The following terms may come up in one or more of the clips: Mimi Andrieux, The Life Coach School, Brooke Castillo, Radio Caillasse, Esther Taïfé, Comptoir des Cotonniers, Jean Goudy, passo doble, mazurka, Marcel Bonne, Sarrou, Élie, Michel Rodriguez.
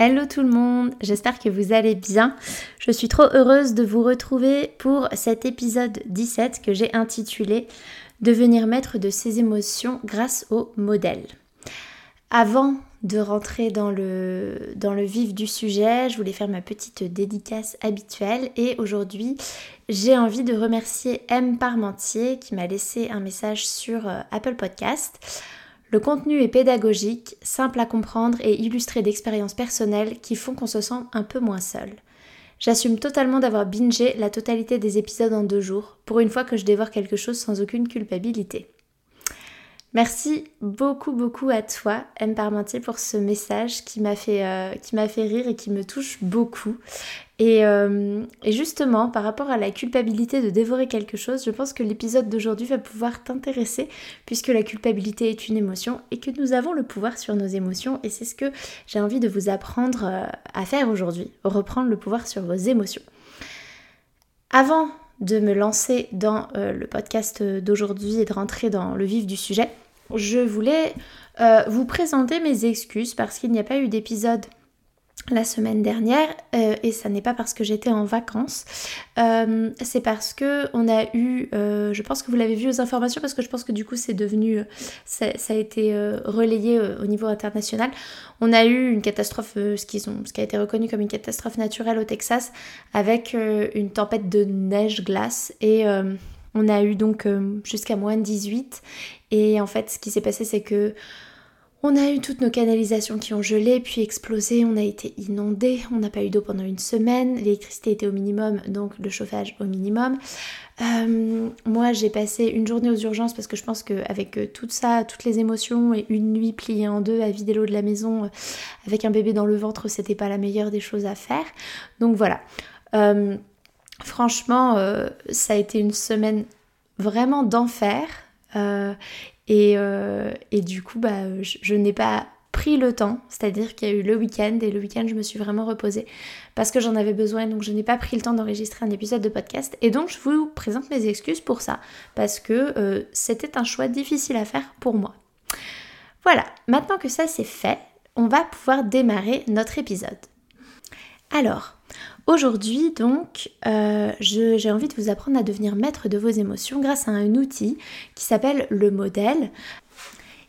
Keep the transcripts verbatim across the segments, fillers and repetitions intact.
Hello tout le monde, j'espère que vous allez bien. Je suis trop heureuse de vous retrouver pour cet épisode dix-sept que j'ai intitulé « Devenir maître de ses émotions grâce au modèle ». Avant de rentrer dans le, dans le vif du sujet, je voulais faire ma petite dédicace habituelle et aujourd'hui, j'ai envie de remercier M Parmentier qui m'a laissé un message sur Apple Podcast. Le contenu est pédagogique, simple à comprendre et illustré d'expériences personnelles qui font qu'on se sent un peu moins seul. J'assume totalement d'avoir bingé la totalité des épisodes en deux jours, pour une fois que je dévore quelque chose sans aucune culpabilité. Merci beaucoup beaucoup à toi, M Parmentier, pour ce message qui m'a fait, euh, qui m'a fait rire et qui me touche beaucoup. Et, euh, et justement, par rapport à la culpabilité de dévorer quelque chose, je pense que l'épisode d'aujourd'hui va pouvoir t'intéresser puisque la culpabilité est une émotion et que nous avons le pouvoir sur nos émotions et c'est ce que j'ai envie de vous apprendre à faire aujourd'hui, reprendre le pouvoir sur vos émotions. Avant de me lancer dans euh, le podcast d'aujourd'hui et de rentrer dans le vif du sujet, je voulais euh, vous présenter mes excuses parce qu'il n'y a pas eu d'épisode la semaine dernière euh, et ça n'est pas parce que j'étais en vacances, euh, c'est parce que on a eu, euh, je pense que vous l'avez vu aux informations parce que je pense que du coup c'est devenu, euh, ça, ça a été euh, relayé euh, au niveau international, on a eu une catastrophe, euh, ce, qu'ils ont, ce qui a été reconnu comme une catastrophe naturelle au Texas avec euh, une tempête de neige-glace et euh, on a eu donc euh, jusqu'à moins dix-huit et en fait ce qui s'est passé c'est que on a eu toutes nos canalisations qui ont gelé, puis explosé, on a été inondés, on n'a pas eu d'eau pendant une semaine, l'électricité était au minimum, donc le chauffage au minimum. Euh, moi j'ai passé une journée aux urgences parce que je pense qu'avec tout ça, toutes les émotions et une nuit pliée en deux à vider l'eau de la maison avec un bébé dans le ventre, c'était pas la meilleure des choses à faire. Donc voilà, euh, franchement euh, ça a été une semaine vraiment d'enfer. Euh, Et, euh, et du coup, bah, je, je n'ai pas pris le temps, c'est-à-dire qu'il y a eu le week-end, et le week-end, je me suis vraiment reposée parce que j'en avais besoin, donc je n'ai pas pris le temps d'enregistrer un épisode de podcast. Et donc, je vous présente mes excuses pour ça, parce que euh, c'était un choix difficile à faire pour moi. Voilà, maintenant que ça c'est fait, on va pouvoir démarrer notre épisode. Alors, aujourd'hui donc, euh, je, j'ai envie de vous apprendre à devenir maître de vos émotions grâce à un outil qui s'appelle le modèle.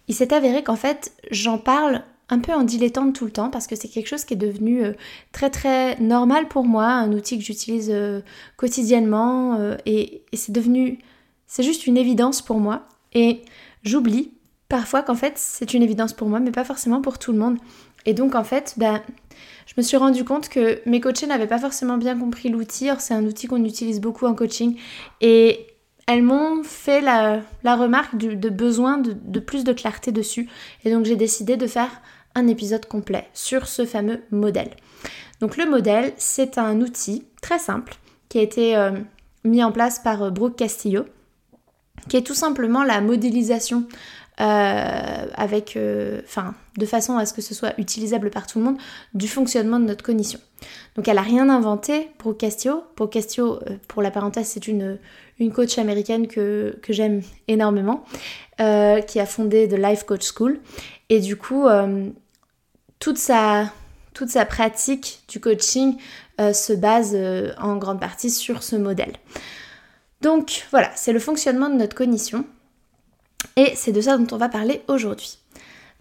Il s'est avéré qu'en fait, j'en parle un peu en dilettante tout le temps parce que c'est quelque chose qui est devenu euh, très très normal pour moi, un outil que j'utilise euh, quotidiennement euh, et, et c'est devenu, c'est juste une évidence pour moi et j'oublie parfois qu'en fait c'est une évidence pour moi mais pas forcément pour tout le monde. Et donc en fait, bah, je me suis rendu compte que mes coachées n'avaient pas forcément bien compris l'outil. Or c'est un outil qu'on utilise beaucoup en coaching et elles m'ont fait la, la remarque du, de besoin de, de plus de clarté dessus. Et donc j'ai décidé de faire un épisode complet sur ce fameux modèle. Donc le modèle, c'est un outil très simple qui a été euh, mis en place par euh, Brooke Castillo, qui est tout simplement la modélisation Euh, avec, euh, enfin, de façon à ce que ce soit utilisable par tout le monde, du fonctionnement de notre cognition. Donc elle n'a rien inventé, Brooke Castillo. Brooke Castillo, euh, pour la parenthèse, c'est une, une coach américaine que, que j'aime énormément, euh, qui a fondé The Life Coach School. Et du coup, euh, toute sa, toute sa pratique du coaching euh, se base euh, en grande partie sur ce modèle. Donc voilà, c'est le fonctionnement de notre cognition. Et c'est de ça dont on va parler aujourd'hui.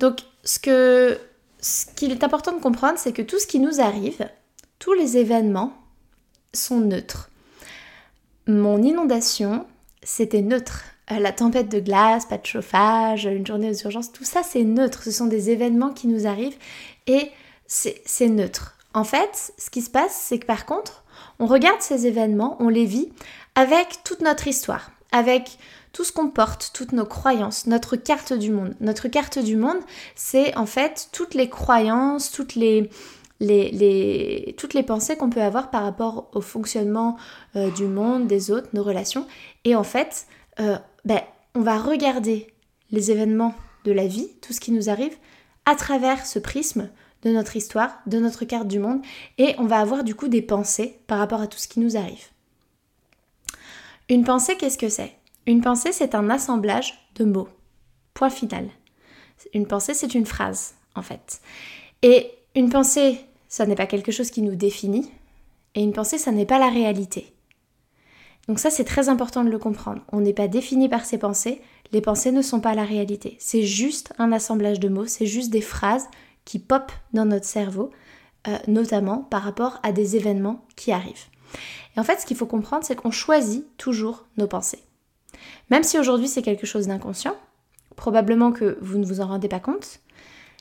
Donc, ce que ce qu'il est important de comprendre, c'est que tout ce qui nous arrive, tous les événements sont neutres. Mon inondation, c'était neutre. La tempête de glace, pas de chauffage, une journée aux urgences, tout ça c'est neutre. Ce sont des événements qui nous arrivent et c'est, c'est neutre. En fait, ce qui se passe, c'est que par contre, on regarde ces événements, on les vit avec toute notre histoire, avec tout ce qu'on porte, toutes nos croyances, notre carte du monde. Notre carte du monde, c'est en fait toutes les croyances, toutes les... Les, les, toutes les pensées qu'on peut avoir par rapport au fonctionnement euh, du monde, des autres, nos relations. Et en fait, euh, ben, on va regarder les événements de la vie, tout ce qui nous arrive, à travers ce prisme de notre histoire, de notre carte du monde. Et on va avoir du coup des pensées par rapport à tout ce qui nous arrive. Une pensée, qu'est-ce que c'est ? Une pensée, c'est un assemblage de mots. Point final. Une pensée, c'est une phrase, en fait. Et une pensée, ça n'est pas quelque chose qui nous définit, et une pensée, ça n'est pas la réalité. Donc ça, c'est très important de le comprendre. On n'est pas défini par ses pensées, les pensées ne sont pas la réalité. C'est juste un assemblage de mots, c'est juste des phrases qui popent dans notre cerveau, euh, notamment par rapport à des événements qui arrivent. Et en fait, ce qu'il faut comprendre, c'est qu'on choisit toujours nos pensées. Même si aujourd'hui, c'est quelque chose d'inconscient, probablement que vous ne vous en rendez pas compte,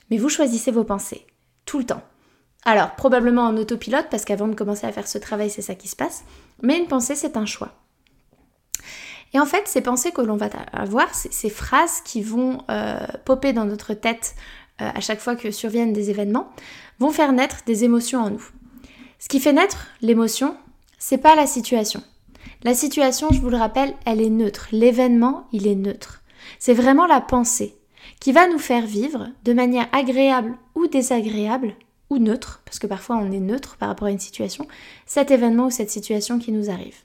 mais vous choisissez vos pensées. Tout le temps. Alors, probablement en autopilote, parce qu'avant de commencer à faire ce travail, c'est ça qui se passe. Mais une pensée, c'est un choix. Et en fait, ces pensées que l'on va avoir, ces phrases qui vont euh, popper dans notre tête euh, à chaque fois que surviennent des événements, vont faire naître des émotions en nous. Ce qui fait naître l'émotion, c'est pas la situation. La situation, je vous le rappelle, elle est neutre. L'événement, il est neutre. C'est vraiment la pensée qui va nous faire vivre de manière agréable ou désagréable, ou neutre, parce que parfois on est neutre par rapport à une situation, cet événement ou cette situation qui nous arrive.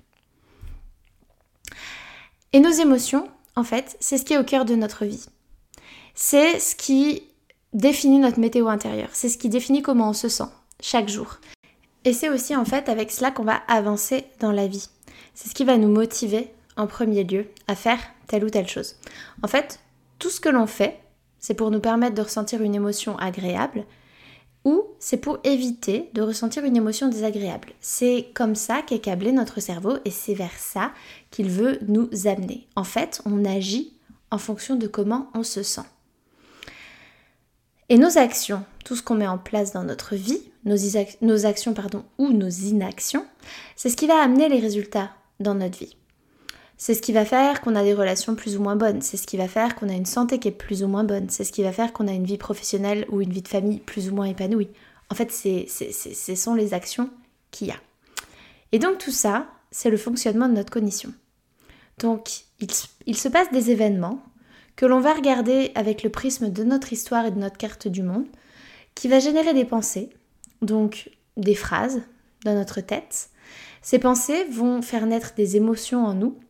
Et nos émotions, en fait, c'est ce qui est au cœur de notre vie. C'est ce qui définit notre météo intérieure, c'est ce qui définit comment on se sent chaque jour. Et c'est aussi en fait avec cela qu'on va avancer dans la vie. C'est ce qui va nous motiver en premier lieu à faire telle ou telle chose. En fait, tout ce que l'on fait, c'est pour nous permettre de ressentir une émotion agréable ou c'est pour éviter de ressentir une émotion désagréable. C'est comme ça qu'est câblé notre cerveau et c'est vers ça qu'il veut nous amener. En fait, on agit en fonction de comment on se sent. Et nos actions, tout ce qu'on met en place dans notre vie, nos, isac- nos actions pardon, ou nos inactions, c'est ce qui va amener les résultats dans notre vie. C'est ce qui va faire qu'on a des relations plus ou moins bonnes, c'est ce qui va faire qu'on a une santé qui est plus ou moins bonne, c'est ce qui va faire qu'on a une vie professionnelle ou une vie de famille plus ou moins épanouie. En fait, c'est, c'est, c'est, ce sont les actions qu'il y a. Et donc tout ça, c'est le fonctionnement de notre cognition. Donc il, il se passe des événements que l'on va regarder avec le prisme de notre histoire et de notre carte du monde, qui va générer des pensées, donc des phrases dans notre tête. Ces pensées vont faire naître des émotions en nous,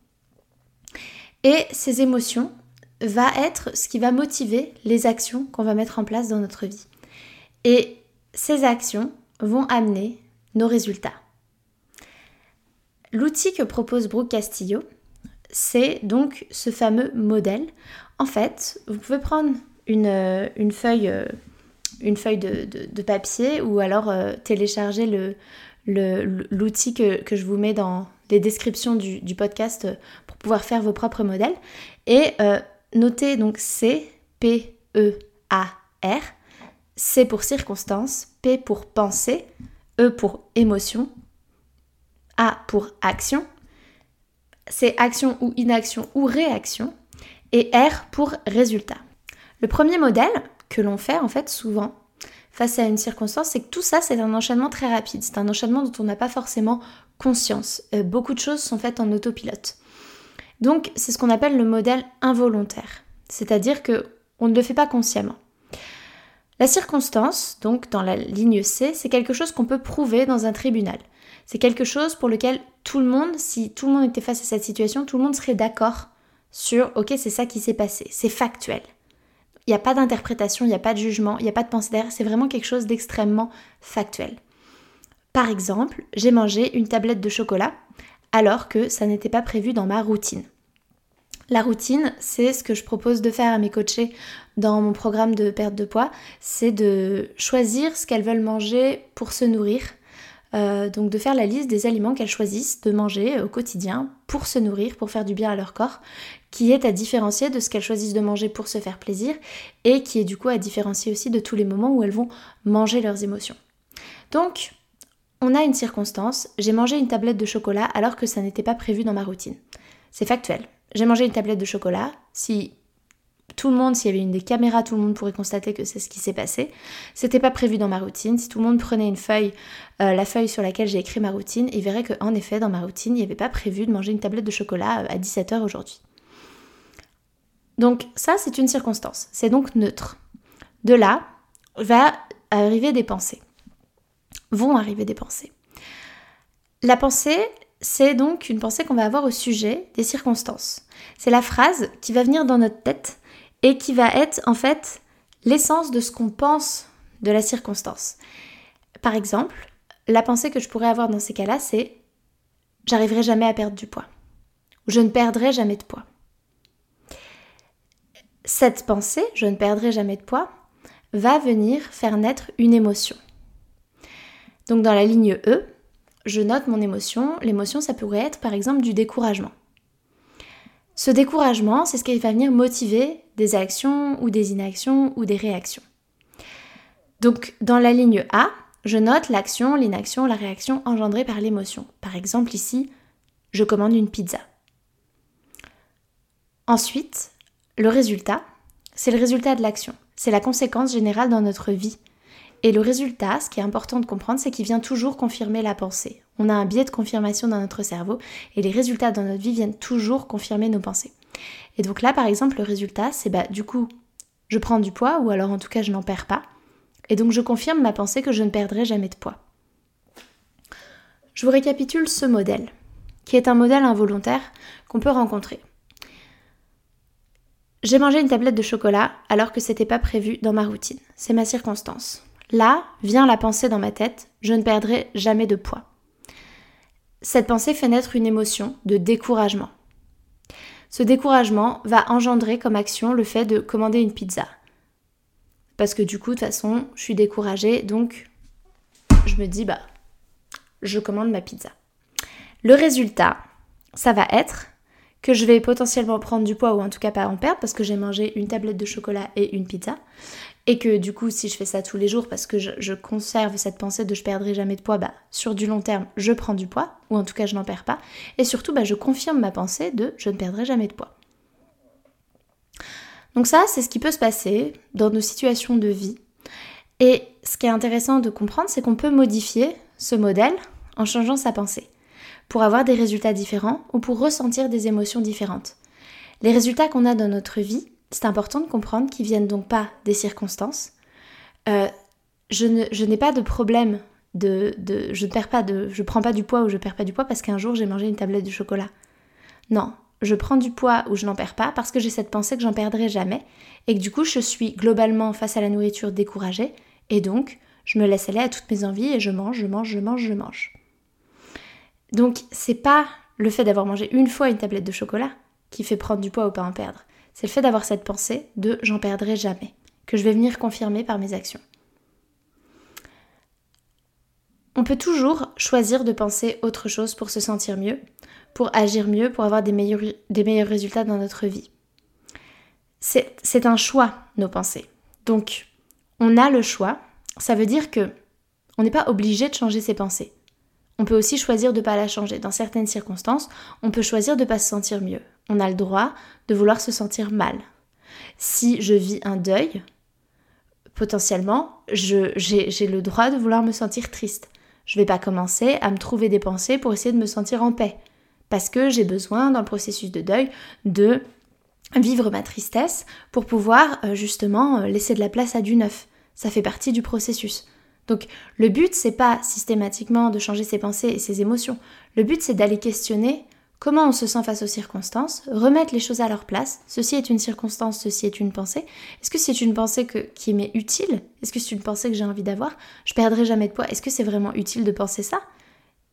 et ces émotions va être ce qui va motiver les actions qu'on va mettre en place dans notre vie. Et ces actions vont amener nos résultats. L'outil que propose Brooke Castillo, c'est donc ce fameux modèle. En fait, vous pouvez prendre une, une feuille, une feuille de, de, de papier ou alors euh, télécharger le, le, l'outil que, que je vous mets dans les descriptions du, du podcast pour pouvoir faire vos propres modèles. Et euh, notez donc C, P, E, A, R. C pour circonstance, P pour pensée, E pour émotion, A pour action. C'est action ou inaction ou réaction. Et R pour résultat. Le premier modèle que l'on fait en fait souvent face à une circonstance, c'est que tout ça c'est un enchaînement très rapide. C'est un enchaînement dont on n'a pas forcément conscience. Euh, beaucoup de choses sont faites en autopilote. Donc c'est ce qu'on appelle le modèle involontaire, c'est-à-dire qu'on ne le fait pas consciemment. La circonstance, donc dans la ligne C, c'est quelque chose qu'on peut prouver dans un tribunal. C'est quelque chose pour lequel tout le monde, si tout le monde était face à cette situation, tout le monde serait d'accord sur « ok, c'est ça qui s'est passé », c'est factuel. Il n'y a pas d'interprétation, il n'y a pas de jugement, il n'y a pas de pensée derrière, c'est vraiment quelque chose d'extrêmement factuel. Par exemple, j'ai mangé une tablette de chocolat alors que ça n'était pas prévu dans ma routine. La routine, c'est ce que je propose de faire à mes coachés dans mon programme de perte de poids, c'est de choisir ce qu'elles veulent manger pour se nourrir. Euh, donc de faire la liste des aliments qu'elles choisissent de manger au quotidien pour se nourrir, pour faire du bien à leur corps, qui est à différencier de ce qu'elles choisissent de manger pour se faire plaisir et qui est du coup à différencier aussi de tous les moments où elles vont manger leurs émotions. Donc, on a une circonstance, j'ai mangé une tablette de chocolat alors que ça n'était pas prévu dans ma routine. C'est factuel. J'ai mangé une tablette de chocolat, si... Tout le monde, s'il y avait une des caméras, tout le monde pourrait constater que c'est ce qui s'est passé. C'était pas prévu dans ma routine. Si tout le monde prenait une feuille, euh, la feuille sur laquelle j'ai écrit ma routine, il verrait qu'en effet, dans ma routine, il n'y avait pas prévu de manger une tablette de chocolat à dix-sept heures aujourd'hui. Donc ça, c'est une circonstance. C'est donc neutre. De là, va arriver des pensées. Vont arriver des pensées. La pensée... C'est donc une pensée qu'on va avoir au sujet des circonstances. C'est la phrase qui va venir dans notre tête et qui va être en fait l'essence de ce qu'on pense de la circonstance. Par exemple, la pensée que je pourrais avoir dans ces cas-là, c'est « j'arriverai jamais à perdre du poids » ou « je ne perdrai jamais de poids ». Cette pensée « je ne perdrai jamais de poids » va venir faire naître une émotion. Donc dans la ligne E, je note mon émotion. L'émotion, ça pourrait être par exemple du découragement. Ce découragement, c'est ce qui va venir motiver des actions ou des inactions ou des réactions. Donc dans la ligne A, je note l'action, l'inaction, la réaction engendrée par l'émotion. Par exemple ici, je commande une pizza. Ensuite, le résultat, c'est le résultat de l'action. C'est la conséquence générale dans notre vie. Et le résultat, ce qui est important de comprendre, c'est qu'il vient toujours confirmer la pensée. On a un biais de confirmation dans notre cerveau et les résultats dans notre vie viennent toujours confirmer nos pensées. Et donc là, par exemple, le résultat, c'est bah du coup, je prends du poids ou alors en tout cas, je n'en perds pas. Et donc, je confirme ma pensée que je ne perdrai jamais de poids. Je vous récapitule ce modèle, qui est un modèle involontaire qu'on peut rencontrer. J'ai mangé une tablette de chocolat alors que c'était pas prévu dans ma routine. C'est ma circonstance. Là, vient la pensée dans ma tête, je ne perdrai jamais de poids. Cette pensée fait naître une émotion de découragement. Ce découragement va engendrer comme action le fait de commander une pizza. Parce que du coup, de toute façon, je suis découragée, donc je me dis, bah, je commande ma pizza. Le résultat, ça va être que je vais potentiellement prendre du poids ou en tout cas pas en perdre parce que j'ai mangé une tablette de chocolat et une pizza. Et que du coup, si je fais ça tous les jours parce que je, je conserve cette pensée de je perdrai jamais de poids, bah sur du long terme, je prends du poids, ou en tout cas je n'en perds pas. Et surtout, bah, je confirme ma pensée de je ne perdrai jamais de poids. Donc ça, c'est ce qui peut se passer dans nos situations de vie. Et ce qui est intéressant de comprendre, c'est qu'on peut modifier ce modèle en changeant sa pensée, pour avoir des résultats différents ou pour ressentir des émotions différentes. Les résultats qu'on a dans notre vie, c'est important de comprendre qu'ils ne viennent donc pas des circonstances. Euh, je, ne, je n'ai pas de problème de, de je ne perds pas de, je prends pas du poids ou je perds pas du poids parce qu'un jour j'ai mangé une tablette de chocolat. Non, je prends du poids ou je n'en perds pas parce que j'ai cette pensée que j'en perdrai jamais et que du coup je suis globalement face à la nourriture découragée et donc je me laisse aller à toutes mes envies et je mange, je mange, je mange, je mange. Donc c'est pas le fait d'avoir mangé une fois une tablette de chocolat qui fait prendre du poids ou pas en perdre. C'est le fait d'avoir cette pensée de « j'en perdrai jamais », que je vais venir confirmer par mes actions. On peut toujours choisir de penser autre chose pour se sentir mieux, pour agir mieux, pour avoir des meilleurs, des meilleurs résultats dans notre vie. C'est, c'est un choix, nos pensées. Donc, on a le choix. Ça veut dire que on n'est pas obligé de changer ses pensées. On peut aussi choisir de ne pas la changer. Dans certaines circonstances, on peut choisir de ne pas se sentir mieux. On a le droit de vouloir se sentir mal. Si je vis un deuil, potentiellement, je, j'ai, j'ai le droit de vouloir me sentir triste. Je ne vais pas commencer à me trouver des pensées pour essayer de me sentir en paix. Parce que j'ai besoin, dans le processus de deuil, de vivre ma tristesse pour pouvoir euh, justement laisser de la place à du neuf. Ça fait partie du processus. Donc le but, c'est pas systématiquement de changer ses pensées et ses émotions. Le but, c'est d'aller questionner comment on se sent face aux circonstances, remettre les choses à leur place. Ceci est une circonstance, ceci est une pensée. Est-ce que c'est une pensée que, qui m'est utile ? Est-ce que c'est une pensée que j'ai envie d'avoir ? Je perdrai jamais de poids. Est-ce que c'est vraiment utile de penser ça ?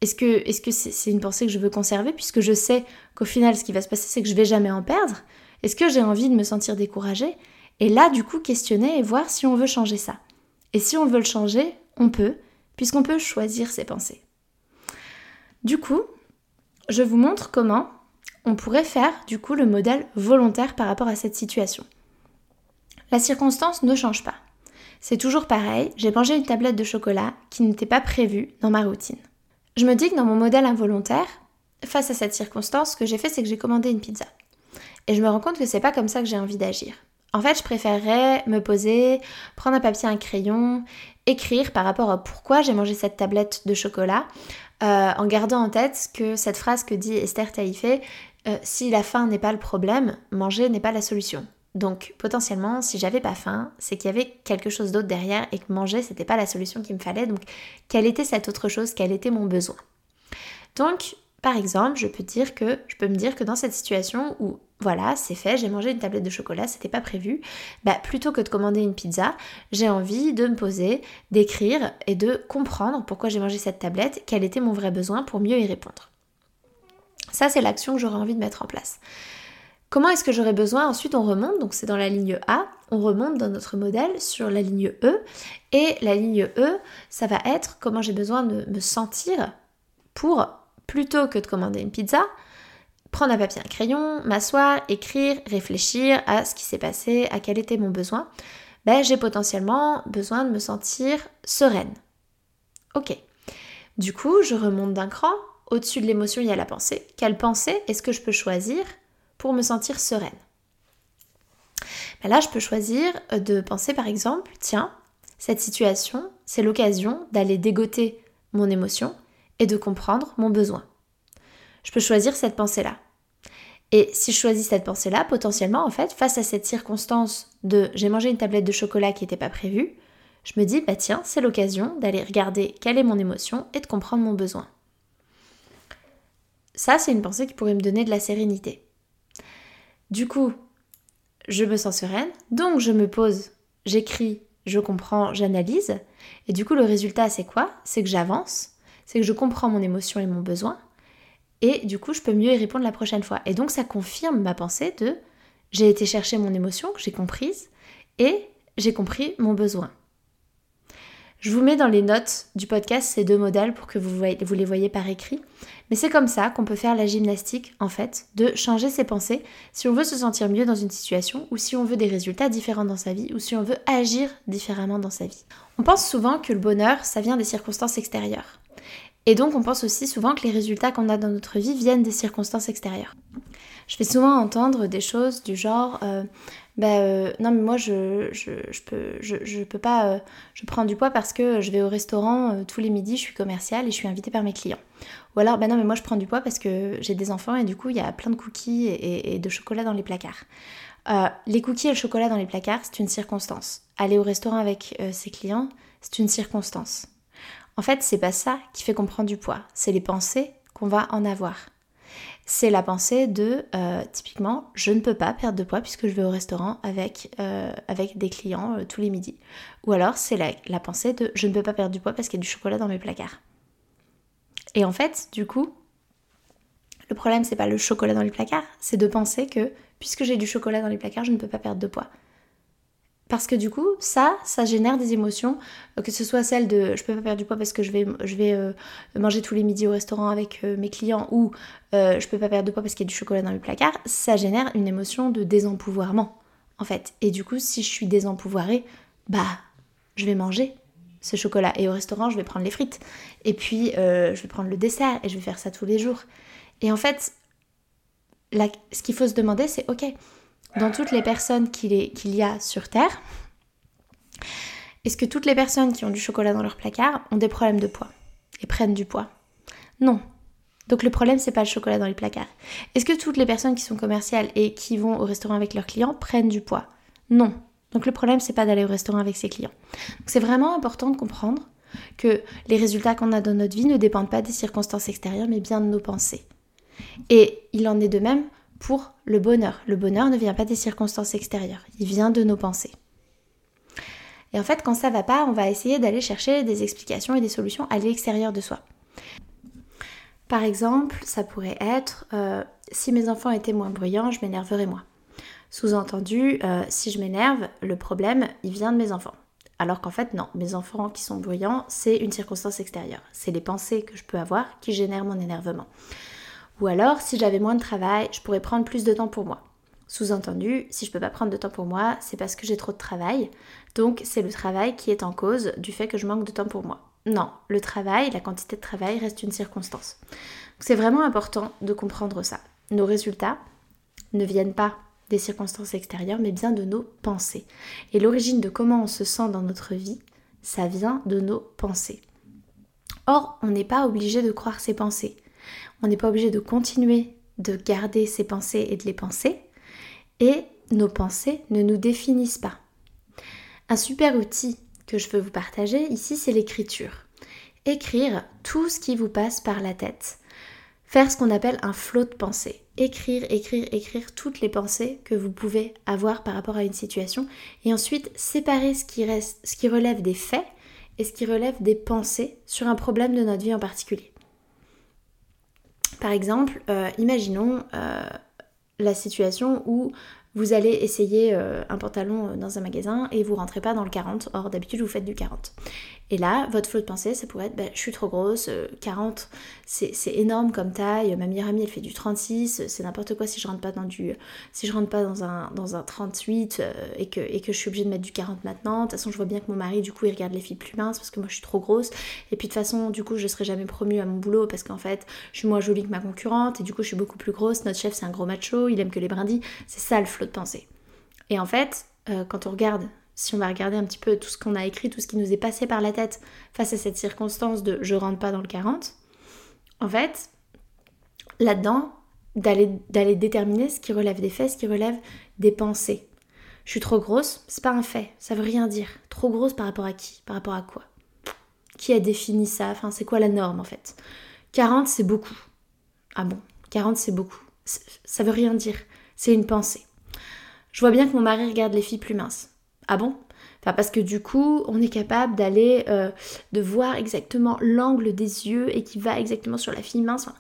Est-ce que, est-ce que c'est, c'est une pensée que je veux conserver puisque je sais qu'au final, ce qui va se passer, c'est que je vais jamais en perdre? Est-ce que j'ai envie de me sentir découragée? Et là, du coup, questionner et voir si on veut changer ça. Et si on veut le changer, on peut, puisqu'on peut choisir ses pensées. Du coup, je vous montre comment on pourrait faire, du coup, le modèle volontaire par rapport à cette situation. La circonstance ne change pas. C'est toujours pareil, j'ai mangé une tablette de chocolat qui n'était pas prévue dans ma routine. Je me dis que dans mon modèle involontaire, face à cette circonstance, ce que j'ai fait, c'est que j'ai commandé une pizza. Et je me rends compte que c'est pas comme ça que j'ai envie d'agir. En fait, je préférerais me poser, prendre un papier, un crayon, écrire par rapport à pourquoi j'ai mangé cette tablette de chocolat, euh, en gardant en tête que cette phrase que dit Esther Taïfé, euh, « Si la faim n'est pas le problème, manger n'est pas la solution ». Donc potentiellement, si j'avais pas faim, c'est qu'il y avait quelque chose d'autre derrière et que manger, c'était pas la solution qu'il me fallait. Donc quelle était cette autre chose? Quel était mon besoin? Donc par exemple, je peux dire que je peux me dire que dans cette situation où voilà, c'est fait, j'ai mangé une tablette de chocolat, c'était pas prévu, bah plutôt que de commander une pizza, j'ai envie de me poser, d'écrire et de comprendre pourquoi j'ai mangé cette tablette, quel était mon vrai besoin pour mieux y répondre. Ça, c'est l'action que j'aurais envie de mettre en place. Comment est-ce que j'aurais besoin? Ensuite, on remonte, donc c'est dans la ligne A, on remonte dans notre modèle sur la ligne E, et la ligne E, ça va être comment j'ai besoin de me sentir pour, plutôt que de commander une pizza, prendre un papier, un crayon, m'asseoir, écrire, réfléchir à ce qui s'est passé, à quel était mon besoin. Ben, j'ai potentiellement besoin de me sentir sereine. Ok. Du coup, je remonte d'un cran, au-dessus de l'émotion, il y a la pensée. Quelle pensée est-ce que je peux choisir pour me sentir sereine? Ben là, je peux choisir de penser par exemple, tiens, cette situation, c'est l'occasion d'aller dégoter mon émotion et de comprendre mon besoin. Je peux choisir cette pensée-là. Et si je choisis cette pensée-là, potentiellement, en fait, face à cette circonstance de j'ai mangé une tablette de chocolat qui n'était pas prévue, je me dis, bah tiens, c'est l'occasion d'aller regarder quelle est mon émotion et de comprendre mon besoin. Ça, c'est une pensée qui pourrait me donner de la sérénité. Du coup, je me sens sereine, donc je me pose, j'écris, je comprends, j'analyse. Et du coup, le résultat, c'est quoi? C'est que j'avance, c'est que je comprends mon émotion et mon besoin. Et du coup, je peux mieux y répondre la prochaine fois. Et donc, ça confirme ma pensée de « j'ai été chercher mon émotion, que j'ai comprise, et j'ai compris mon besoin ». Je vous mets dans les notes du podcast ces deux modèles pour que vous, voyez, vous les voyez par écrit. Mais c'est comme ça qu'on peut faire la gymnastique, en fait, de changer ses pensées si on veut se sentir mieux dans une situation ou si on veut des résultats différents dans sa vie ou si on veut agir différemment dans sa vie. On pense souvent que le bonheur, ça vient des circonstances extérieures. Et donc on pense aussi souvent que les résultats qu'on a dans notre vie viennent des circonstances extérieures. Je fais souvent entendre des choses du genre... Euh, Bah euh, non mais moi je, je, je, peux, je, je peux pas, euh, je prends du poids parce que je vais au restaurant euh, tous les midis, je suis commerciale et je suis invitée par mes clients. Ou alors bah non mais moi je prends du poids parce que j'ai des enfants et du coup il y a plein de cookies et, et de chocolat dans les placards. Euh, les cookies et le chocolat dans les placards, c'est une circonstance. Aller au restaurant avec euh, ses clients, c'est une circonstance. En fait c'est pas ça qui fait qu'on prend du poids, c'est les pensées qu'on va en avoir. C'est la pensée de, euh, typiquement, je ne peux pas perdre de poids puisque je vais au restaurant avec, euh, avec des clients euh, tous les midis. Ou alors, c'est la, la pensée de, je ne peux pas perdre du poids parce qu'il y a du chocolat dans mes placards. Et en fait, du coup, le problème, c'est pas le chocolat dans les placards, c'est de penser que, puisque j'ai du chocolat dans les placards, je ne peux pas perdre de poids. Parce que du coup, ça, ça génère des émotions, que ce soit celle de « je peux pas perdre du poids parce que je vais, je vais euh, manger tous les midis au restaurant avec euh, mes clients » ou euh, « je peux pas perdre de poids parce qu'il y a du chocolat dans les placards », ça génère une émotion de désempouvoirement, en fait. Et du coup, si je suis désempouvoirée, bah, je vais manger ce chocolat. Et au restaurant, je vais prendre les frites. Et puis, euh, je vais prendre le dessert et je vais faire ça tous les jours. Et en fait, la, ce qu'il faut se demander, c'est « ok ». Dans toutes les personnes qu'il, est, qu'il y a sur Terre, est-ce que toutes les personnes qui ont du chocolat dans leur placard ont des problèmes de poids et prennent du poids? Non. Donc le problème, c'est pas le chocolat dans les placards. Est-ce que toutes les personnes qui sont commerciales et qui vont au restaurant avec leurs clients prennent du poids? Non. Donc le problème, c'est pas d'aller au restaurant avec ses clients. Donc c'est vraiment important de comprendre que les résultats qu'on a dans notre vie ne dépendent pas des circonstances extérieures, mais bien de nos pensées. Et il en est de même pour le bonheur. Le bonheur ne vient pas des circonstances extérieures, il vient de nos pensées. Et en fait, quand ça va pas, on va essayer d'aller chercher des explications et des solutions à l'extérieur de soi. Par exemple, ça pourrait être euh, « si mes enfants étaient moins bruyants, je m'énerverais moins ». Sous-entendu, euh, si je m'énerve, le problème, il vient de mes enfants. Alors qu'en fait, non, mes enfants qui sont bruyants, c'est une circonstance extérieure. C'est les pensées que je peux avoir qui génèrent mon énervement. Ou alors, si j'avais moins de travail, je pourrais prendre plus de temps pour moi. Sous-entendu, si je peux pas prendre de temps pour moi, c'est parce que j'ai trop de travail. Donc, c'est le travail qui est en cause du fait que je manque de temps pour moi. Non, le travail, la quantité de travail reste une circonstance. C'est vraiment important de comprendre ça. Nos résultats ne viennent pas des circonstances extérieures, mais bien de nos pensées. Et l'origine de comment on se sent dans notre vie, ça vient de nos pensées. Or, on n'est pas obligé de croire ses pensées. On n'est pas obligé de continuer de garder ses pensées et de les penser. Et nos pensées ne nous définissent pas. Un super outil que je veux vous partager ici, c'est l'écriture. Écrire tout ce qui vous passe par la tête. Faire ce qu'on appelle un flot de pensées. Écrire, écrire, écrire toutes les pensées que vous pouvez avoir par rapport à une situation. Et ensuite, séparer ce qui reste, ce qui relève des faits et ce qui relève des pensées sur un problème de notre vie en particulier. Par exemple, euh, imaginons... Euh, la situation où vous allez essayer euh, un pantalon dans un magasin et vous rentrez pas dans le quarante, or d'habitude vous faites du quarante. Et là, votre flot de pensée, ça pourrait être bah, « je suis trop grosse, euh, quarante, c'est, c'est énorme comme taille, ma meilleure amie elle fait du trente-six, c'est n'importe quoi si je rentre pas dans du si je rentre pas dans un, dans un trente-huit euh, et, que, et que je suis obligée de mettre du quarante maintenant, de toute façon je vois bien que mon mari du coup il regarde les filles plus minces parce que moi je suis trop grosse, et puis de toute façon du coup je serai jamais promue à mon boulot parce qu'en fait je suis moins jolie que ma concurrente et du coup je suis beaucoup plus grosse, notre chef c'est un gros macho, il aime que les brindilles », c'est ça le flot de pensée. Et en fait, euh, quand on regarde, si on va regarder un petit peu tout ce qu'on a écrit, tout ce qui nous est passé par la tête face à cette circonstance de « je rentre pas dans le quarante », en fait, là-dedans, d'aller, d'aller déterminer ce qui relève des faits, ce qui relève des pensées. Je suis trop grosse, c'est pas un fait, ça veut rien dire. Trop grosse par rapport à qui ? Par rapport à quoi ? Qui a défini ça ? Enfin, c'est quoi la norme en fait ? quarante, c'est beaucoup. Ah bon, quarante, c'est beaucoup. C'est, ça veut rien dire, c'est une pensée. Je vois bien que mon mari regarde les filles plus minces. Ah bon ? Enfin, parce que du coup, on est capable d'aller, euh, de voir exactement l'angle des yeux et qui va exactement sur la fille mince. Enfin,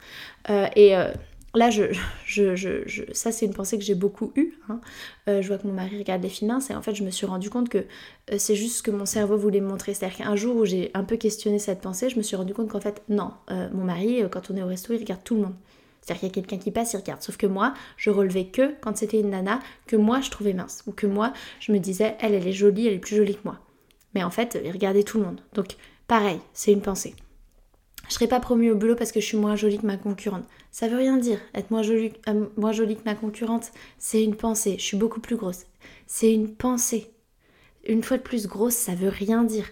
euh, et euh, là, je, je, je, je, ça c'est une pensée que j'ai beaucoup eue. Hein. Euh, je vois que mon mari regarde les filles minces et en fait, je me suis rendu compte que euh, c'est juste ce que mon cerveau voulait me montrer. C'est-à-dire qu'un jour où j'ai un peu questionné cette pensée, je me suis rendu compte qu'en fait, non, euh, mon mari, quand on est au resto, il regarde tout le monde. C'est-à-dire qu'il y a quelqu'un qui passe, il regarde. Sauf que moi, je relevais que quand c'était une nana que moi je trouvais mince. Ou que moi, je me disais, elle, elle est jolie, elle est plus jolie que moi. Mais en fait, il regardait tout le monde. Donc, pareil, c'est une pensée. Je serai pas promue au boulot parce que je suis moins jolie que ma concurrente. Ça veut rien dire. Être moins jolie, euh, moins jolie que ma concurrente, c'est une pensée. Je suis beaucoup plus grosse. C'est une pensée. Une fois de plus, grosse, ça veut rien dire.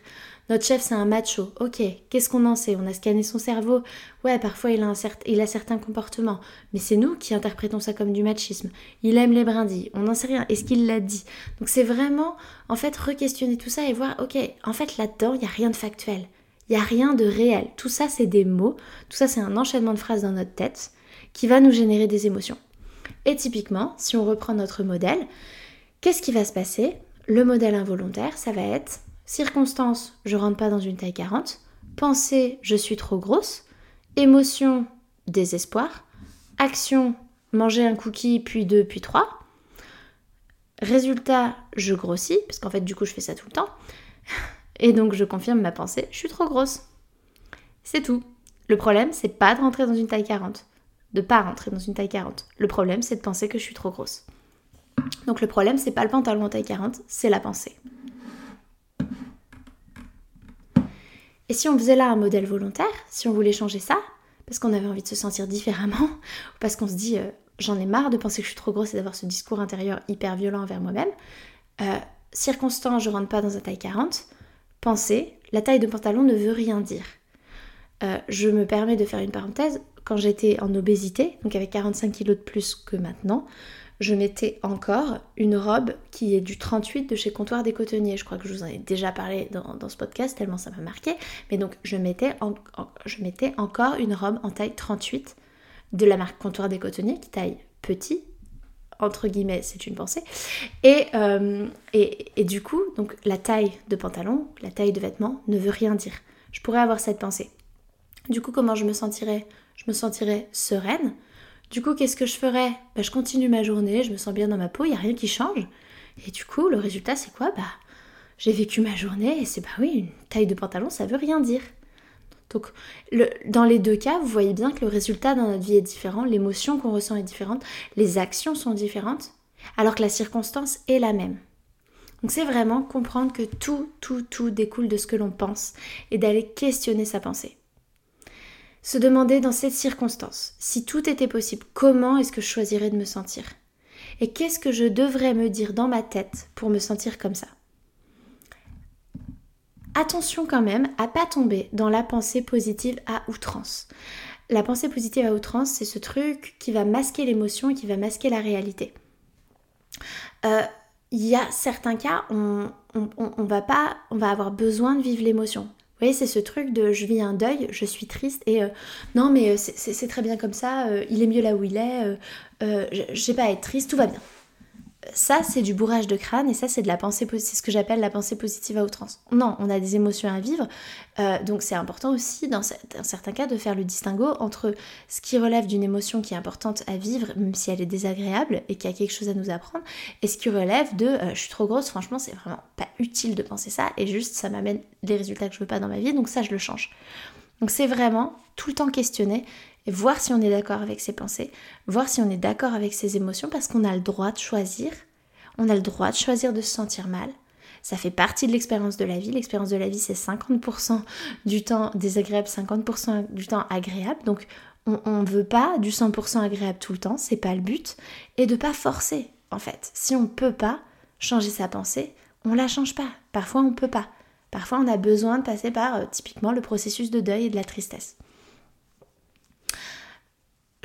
Notre chef, c'est un macho. Ok, qu'est-ce qu'on en sait ? On a scanné son cerveau. Ouais, parfois, il a, un cert... il a certains comportements. Mais c'est nous qui interprétons ça comme du machisme. Il aime les brindilles. On n'en sait rien. Est-ce qu'il l'a dit ? Donc, c'est vraiment, en fait, re-questionner tout ça et voir, ok, en fait, là-dedans, il n'y a rien de factuel. Il n'y a rien de réel. Tout ça, c'est des mots. Tout ça, c'est un enchaînement de phrases dans notre tête qui va nous générer des émotions. Et typiquement, si on reprend notre modèle, qu'est-ce qui va se passer ? Le modèle involontaire, ça va être... circonstance, je rentre pas dans une taille quarante. Pensée, je suis trop grosse. Émotion, désespoir. Action, manger un cookie, puis deux, puis trois. Résultat, je grossis, parce qu'en fait, du coup, je fais ça tout le temps. Et donc, je confirme ma pensée, je suis trop grosse. C'est tout. Le problème, c'est pas de rentrer dans une taille quarante. De pas rentrer dans une taille quarante. Le problème, c'est de penser que je suis trop grosse. Donc, le problème, c'est pas le pantalon en taille quarante, c'est la pensée. Et si on faisait là un modèle volontaire, si on voulait changer ça, parce qu'on avait envie de se sentir différemment, ou parce qu'on se dit euh, j'en ai marre de penser que je suis trop grosse et d'avoir ce discours intérieur hyper violent envers moi-même, euh, circonstance, je rentre pas dans un taille quarante, pensée, la taille de pantalon ne veut rien dire. Euh, je me permets de faire une parenthèse, quand j'étais en obésité, donc avec quarante-cinq kilos de plus que maintenant, je mettais encore une robe qui est du trente-huit de chez Comptoir des Cotonniers. Je crois que je vous en ai déjà parlé dans, dans ce podcast, tellement ça m'a marqué. Mais donc, je mettais, en, en, je mettais encore une robe en taille trente-huit de la marque Comptoir des Cotonniers, qui taille petit, entre guillemets, c'est une pensée. Et, euh, et, et du coup, donc, la taille de pantalon, la taille de vêtements ne veut rien dire. Je pourrais avoir cette pensée. Du coup, comment je me sentirais ? je me sentirais sereine. Du coup, qu'est-ce que je ferais ? Bah, je continue ma journée, je me sens bien dans ma peau, il n'y a rien qui change. Et du coup, le résultat, c'est quoi ? Bah, j'ai vécu ma journée et c'est bah oui, une taille de pantalon, ça veut rien dire. Donc, le, dans les deux cas, vous voyez bien que le résultat dans notre vie est différent, l'émotion qu'on ressent est différente, les actions sont différentes, alors que la circonstance est la même. Donc, c'est vraiment comprendre que tout, tout, tout découle de ce que l'on pense et d'aller questionner sa pensée. Se demander dans cette circonstance, si tout était possible, comment est-ce que je choisirais de me sentir ? Et qu'est-ce que je devrais me dire dans ma tête pour me sentir comme ça ? Attention quand même à ne pas tomber dans la pensée positive à outrance. La pensée positive à outrance, c'est ce truc qui va masquer l'émotion et qui va masquer la réalité. Euh, y a certains cas, on, on, on, on, va pas, on va avoir besoin de vivre l'émotion. Vous voyez, c'est ce truc de je vis un deuil, je suis triste et euh, non mais c'est, c'est, c'est très bien comme ça, euh, il est mieux là où il est, euh, euh, j'ai pas à être triste, tout va bien. Ça, c'est du bourrage de crâne et ça, c'est de la pensée, c'est ce que j'appelle la pensée positive à outrance. Non, on a des émotions à vivre, euh, donc c'est important aussi, dans certains cas, de faire le distinguo entre ce qui relève d'une émotion qui est importante à vivre, même si elle est désagréable et qui a quelque chose à nous apprendre, et ce qui relève de euh, « je suis trop grosse, franchement, c'est vraiment pas utile de penser ça et juste, ça m'amène les résultats que je veux pas dans ma vie, donc ça, je le change ». Donc c'est vraiment tout le temps questionner et voir si on est d'accord avec ses pensées, voir si on est d'accord avec ses émotions parce qu'on a le droit de choisir, on a le droit de choisir de se sentir mal. Ça fait partie de l'expérience de la vie, l'expérience de la vie c'est cinquante pour cent du temps désagréable, cinquante pour cent du temps agréable, donc on ne veut pas du cent pour cent agréable tout le temps, c'est pas le but, et de pas forcer en fait. Si on ne peut pas changer sa pensée, on la change pas, parfois on ne peut pas. Parfois, on a besoin de passer par, euh, typiquement, le processus de deuil et de la tristesse.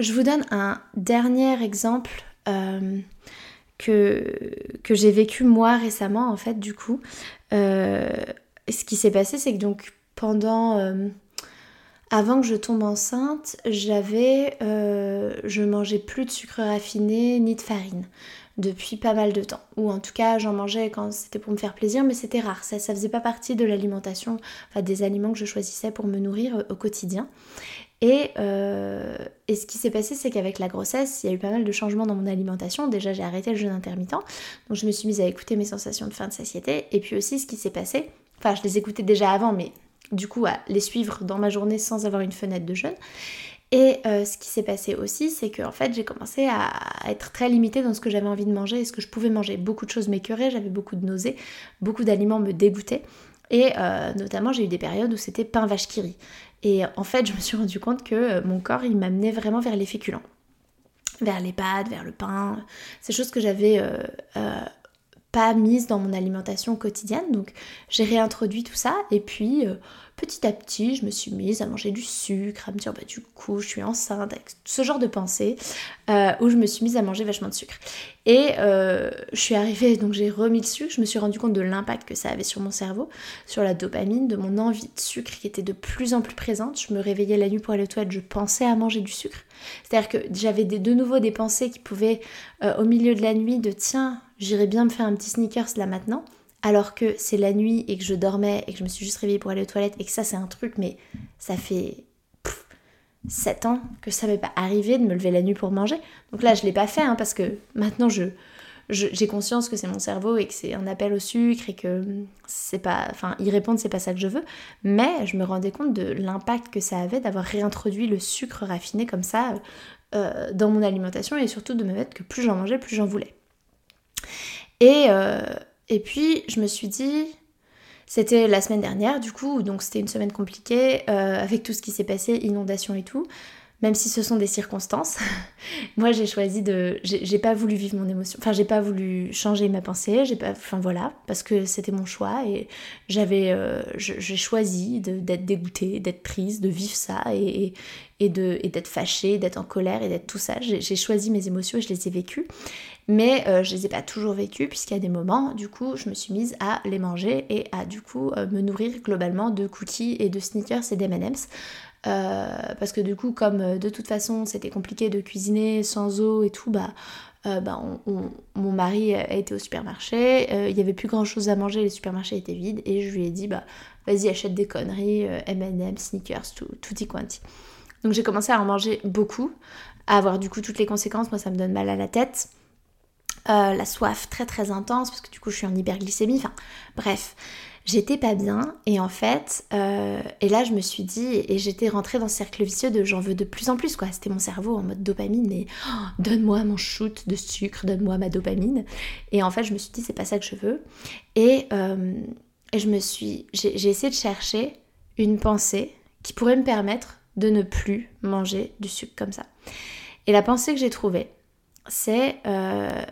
Je vous donne un dernier exemple euh, que, que j'ai vécu moi récemment, en fait, du coup. Euh, ce qui s'est passé, c'est que donc, pendant... Euh, Avant que je tombe enceinte, j'avais, euh, je mangeais plus de sucre raffiné ni de farine depuis pas mal de temps. Ou en tout cas, j'en mangeais quand c'était pour me faire plaisir, mais c'était rare. Ça, ça faisait pas partie de l'alimentation, enfin des aliments que je choisissais pour me nourrir au quotidien. Et, euh, et ce qui s'est passé, c'est qu'avec la grossesse, il y a eu pas mal de changements dans mon alimentation. Déjà, j'ai arrêté le jeûne intermittent, donc je me suis mise à écouter mes sensations de faim, de satiété. Et puis aussi, ce qui s'est passé, enfin, je les écoutais déjà avant, mais du coup à les suivre dans ma journée sans avoir une fenêtre de jeûne. Et euh, ce qui s'est passé aussi, c'est que en fait j'ai commencé à être très limitée dans ce que j'avais envie de manger et ce que je pouvais manger. Beaucoup de choses m'écœuraient, j'avais beaucoup de nausées, beaucoup d'aliments me dégoûtaient. Et euh, notamment j'ai eu des périodes où c'était pain vache qui rit. Et en fait je me suis rendu compte que mon corps il m'amenait vraiment vers les féculents, vers les pâtes, vers le pain, ces choses que j'avais... Euh, euh, pas mise dans mon alimentation quotidienne, donc j'ai réintroduit tout ça et puis euh, petit à petit je me suis mise à manger du sucre, à me dire bah du coup je suis enceinte, avec ce genre de pensée euh, où je me suis mise à manger vachement de sucre et euh, je suis arrivée, donc j'ai remis le sucre, je me suis rendu compte de l'impact que ça avait sur mon cerveau, sur la dopamine, de mon envie de sucre qui était de plus en plus présente. Je me réveillais la nuit pour aller aux toilettes, je pensais à manger du sucre, c'est-à-dire que j'avais des, de nouveau des pensées qui pouvaient euh, au milieu de la nuit de tiens j'irais bien me faire un petit sneakers là maintenant, alors que c'est la nuit et que je dormais et que je me suis juste réveillée pour aller aux toilettes et que ça c'est un truc, mais ça fait pff, sept ans que ça m'est pas arrivé de me lever la nuit pour manger. Donc là je l'ai pas fait hein, parce que maintenant je, je, j'ai conscience que c'est mon cerveau et que c'est un appel au sucre et que c'est pas, enfin y répondre c'est pas ça que je veux, mais je me rendais compte de l'impact que ça avait d'avoir réintroduit le sucre raffiné comme ça euh, dans mon alimentation et surtout de me mettre que plus j'en mangeais, plus j'en voulais. Et, euh, et puis je me suis dit, c'était la semaine dernière du coup, donc c'était une semaine compliquée euh, avec tout ce qui s'est passé, inondations et tout, même si ce sont des circonstances, moi j'ai choisi de, j'ai, j'ai pas voulu vivre mon émotion, enfin j'ai pas voulu changer ma pensée, j'ai pas, enfin voilà, parce que c'était mon choix et j'avais, euh, je, j'ai choisi de, d'être dégoûtée, d'être triste, de vivre ça et... et Et, de, et d'être fâchée, d'être en colère et d'être tout ça. J'ai, j'ai choisi mes émotions et je les ai vécues, mais euh, je les ai pas toujours vécues puisqu'il y a des moments, du coup, je me suis mise à les manger et à du coup euh, me nourrir globalement de cookies et de sneakers et d'M and M's euh, parce que du coup, comme euh, de toute façon, c'était compliqué de cuisiner sans eau et tout, bah, euh, bah on, on, mon mari a été au supermarché, il euh, y avait plus grand chose à manger, les supermarchés étaient vides et je lui ai dit bah vas-y achète des conneries, euh, M and M's, sneakers, tout, tout y quanti. Donc j'ai commencé à en manger beaucoup, à avoir du coup toutes les conséquences. Moi, ça me donne mal à la tête. Euh, la soif très très intense parce que du coup je suis en hyperglycémie, enfin bref, j'étais pas bien et en fait euh, et là je me suis dit, et j'étais rentrée dans ce cercle vicieux de j'en veux de plus en plus quoi, c'était mon cerveau en mode dopamine, mais oh, donne-moi mon shoot de sucre, donne-moi ma dopamine, et en fait je me suis dit c'est pas ça que je veux, et, euh, et je me suis, j'ai, j'ai essayé de chercher une pensée qui pourrait me permettre de ne plus manger du sucre comme ça, et la pensée que j'ai trouvée c'est euh,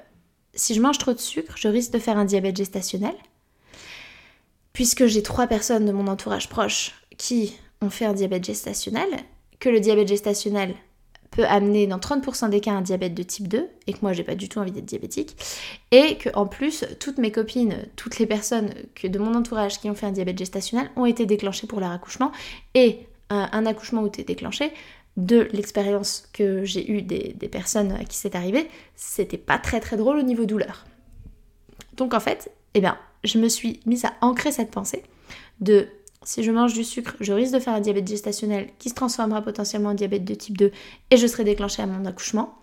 si je mange trop de sucre, je risque de faire un diabète gestationnel, puisque j'ai trois personnes de mon entourage proche qui ont fait un diabète gestationnel, que le diabète gestationnel peut amener dans trente pour cent des cas un diabète de type deux, et que moi j'ai pas du tout envie d'être diabétique, et que en plus toutes mes copines, toutes les personnes que de mon entourage qui ont fait un diabète gestationnel ont été déclenchées pour leur accouchement, et un, un accouchement où t'es déclenché, de l'expérience que j'ai eue des, des personnes à qui c'est arrivé, c'était pas très très drôle au niveau douleur. Donc en fait, eh bien, je me suis mise à ancrer cette pensée de si je mange du sucre, je risque de faire un diabète gestationnel qui se transformera potentiellement en diabète de type deux et je serai déclenchée à mon accouchement.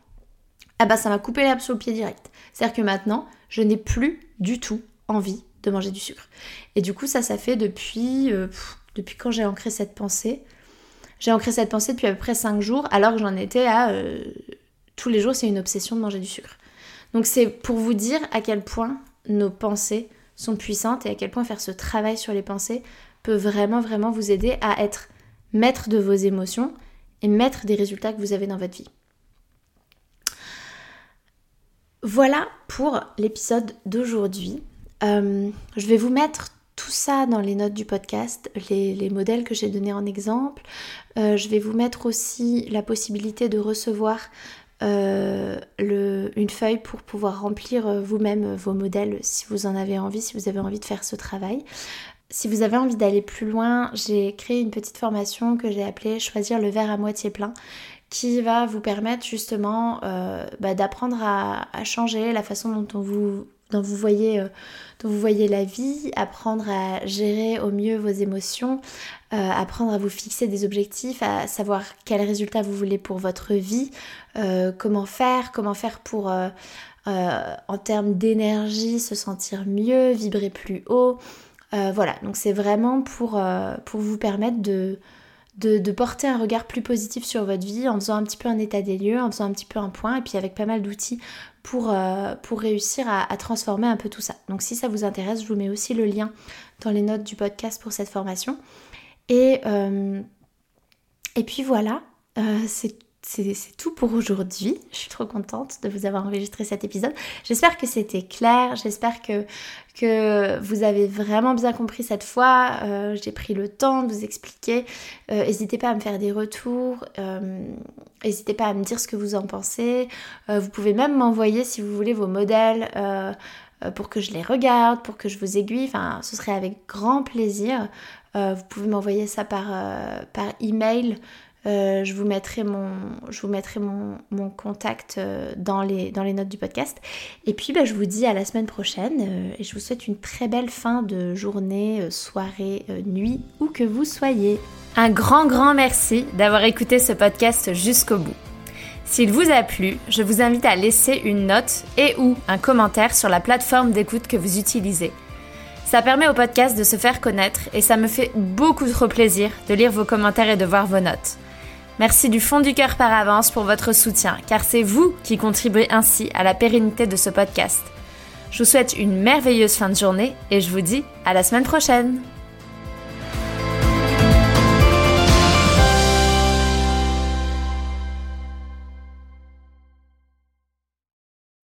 Ah bah ça m'a coupé l'herbe sous le pied direct. C'est-à-dire que maintenant, je n'ai plus du tout envie de manger du sucre. Et du coup, ça, ça fait depuis, euh, pff, depuis quand j'ai ancré cette pensée. J'ai ancré cette pensée depuis à peu près cinq jours, alors que j'en étais à... Euh, tous les jours, c'est une obsession de manger du sucre. Donc c'est pour vous dire à quel point nos pensées sont puissantes et à quel point faire ce travail sur les pensées peut vraiment, vraiment vous aider à être maître de vos émotions et maître des résultats que vous avez dans votre vie. Voilà pour l'épisode d'aujourd'hui. Euh, je vais vous mettre... tout ça dans les notes du podcast, les, les modèles que j'ai donnés en exemple. Euh, je vais vous mettre aussi la possibilité de recevoir euh, le, une feuille pour pouvoir remplir vous-même vos modèles si vous en avez envie, si vous avez envie de faire ce travail. Si vous avez envie d'aller plus loin, j'ai créé une petite formation que j'ai appelée « Choisir le verre à moitié plein » qui va vous permettre justement euh, bah, d'apprendre à, à changer la façon dont on vous... dont vous voyez, euh, dont vous voyez la vie, apprendre à gérer au mieux vos émotions, euh, apprendre à vous fixer des objectifs, à savoir quels résultats vous voulez pour votre vie, euh, comment faire, comment faire pour, euh, euh, en termes d'énergie, se sentir mieux, vibrer plus haut. Euh, voilà, donc c'est vraiment pour, euh, pour vous permettre de, de, de porter un regard plus positif sur votre vie en faisant un petit peu un état des lieux, en faisant un petit peu un point, et puis avec pas mal d'outils Pour, euh, pour réussir à, à transformer un peu tout ça. Donc si ça vous intéresse, je vous mets aussi le lien dans les notes du podcast pour cette formation. Et, euh, et puis voilà, euh, c'est, c'est, c'est tout pour aujourd'hui. Je suis trop contente de vous avoir enregistré cet épisode. J'espère que c'était clair, j'espère que, que vous avez vraiment bien compris cette fois. Euh, j'ai pris le temps de vous expliquer. Euh, n'hésitez pas à me faire des retours. Euh, N'hésitez pas à me dire ce que vous en pensez. Euh, vous pouvez même m'envoyer, si vous voulez, vos modèles euh, pour que je les regarde, pour que je vous aiguille. Enfin, ce serait avec grand plaisir. Euh, vous pouvez m'envoyer ça par, euh, par email. Euh, je vous mettrai mon, je vous mettrai mon, mon contact dans les, dans les notes du podcast. Et puis, bah, je vous dis à la semaine prochaine. Euh, et je vous souhaite une très belle fin de journée, euh, soirée, euh, nuit, où que vous soyez. Un grand, grand merci d'avoir écouté ce podcast jusqu'au bout. S'il vous a plu, je vous invite à laisser une note et ou un commentaire sur la plateforme d'écoute que vous utilisez. Ça permet au podcast de se faire connaître et ça me fait beaucoup trop plaisir de lire vos commentaires et de voir vos notes. Merci du fond du cœur par avance pour votre soutien, car c'est vous qui contribuez ainsi à la pérennité de ce podcast. Je vous souhaite une merveilleuse fin de journée et je vous dis à la semaine prochaine.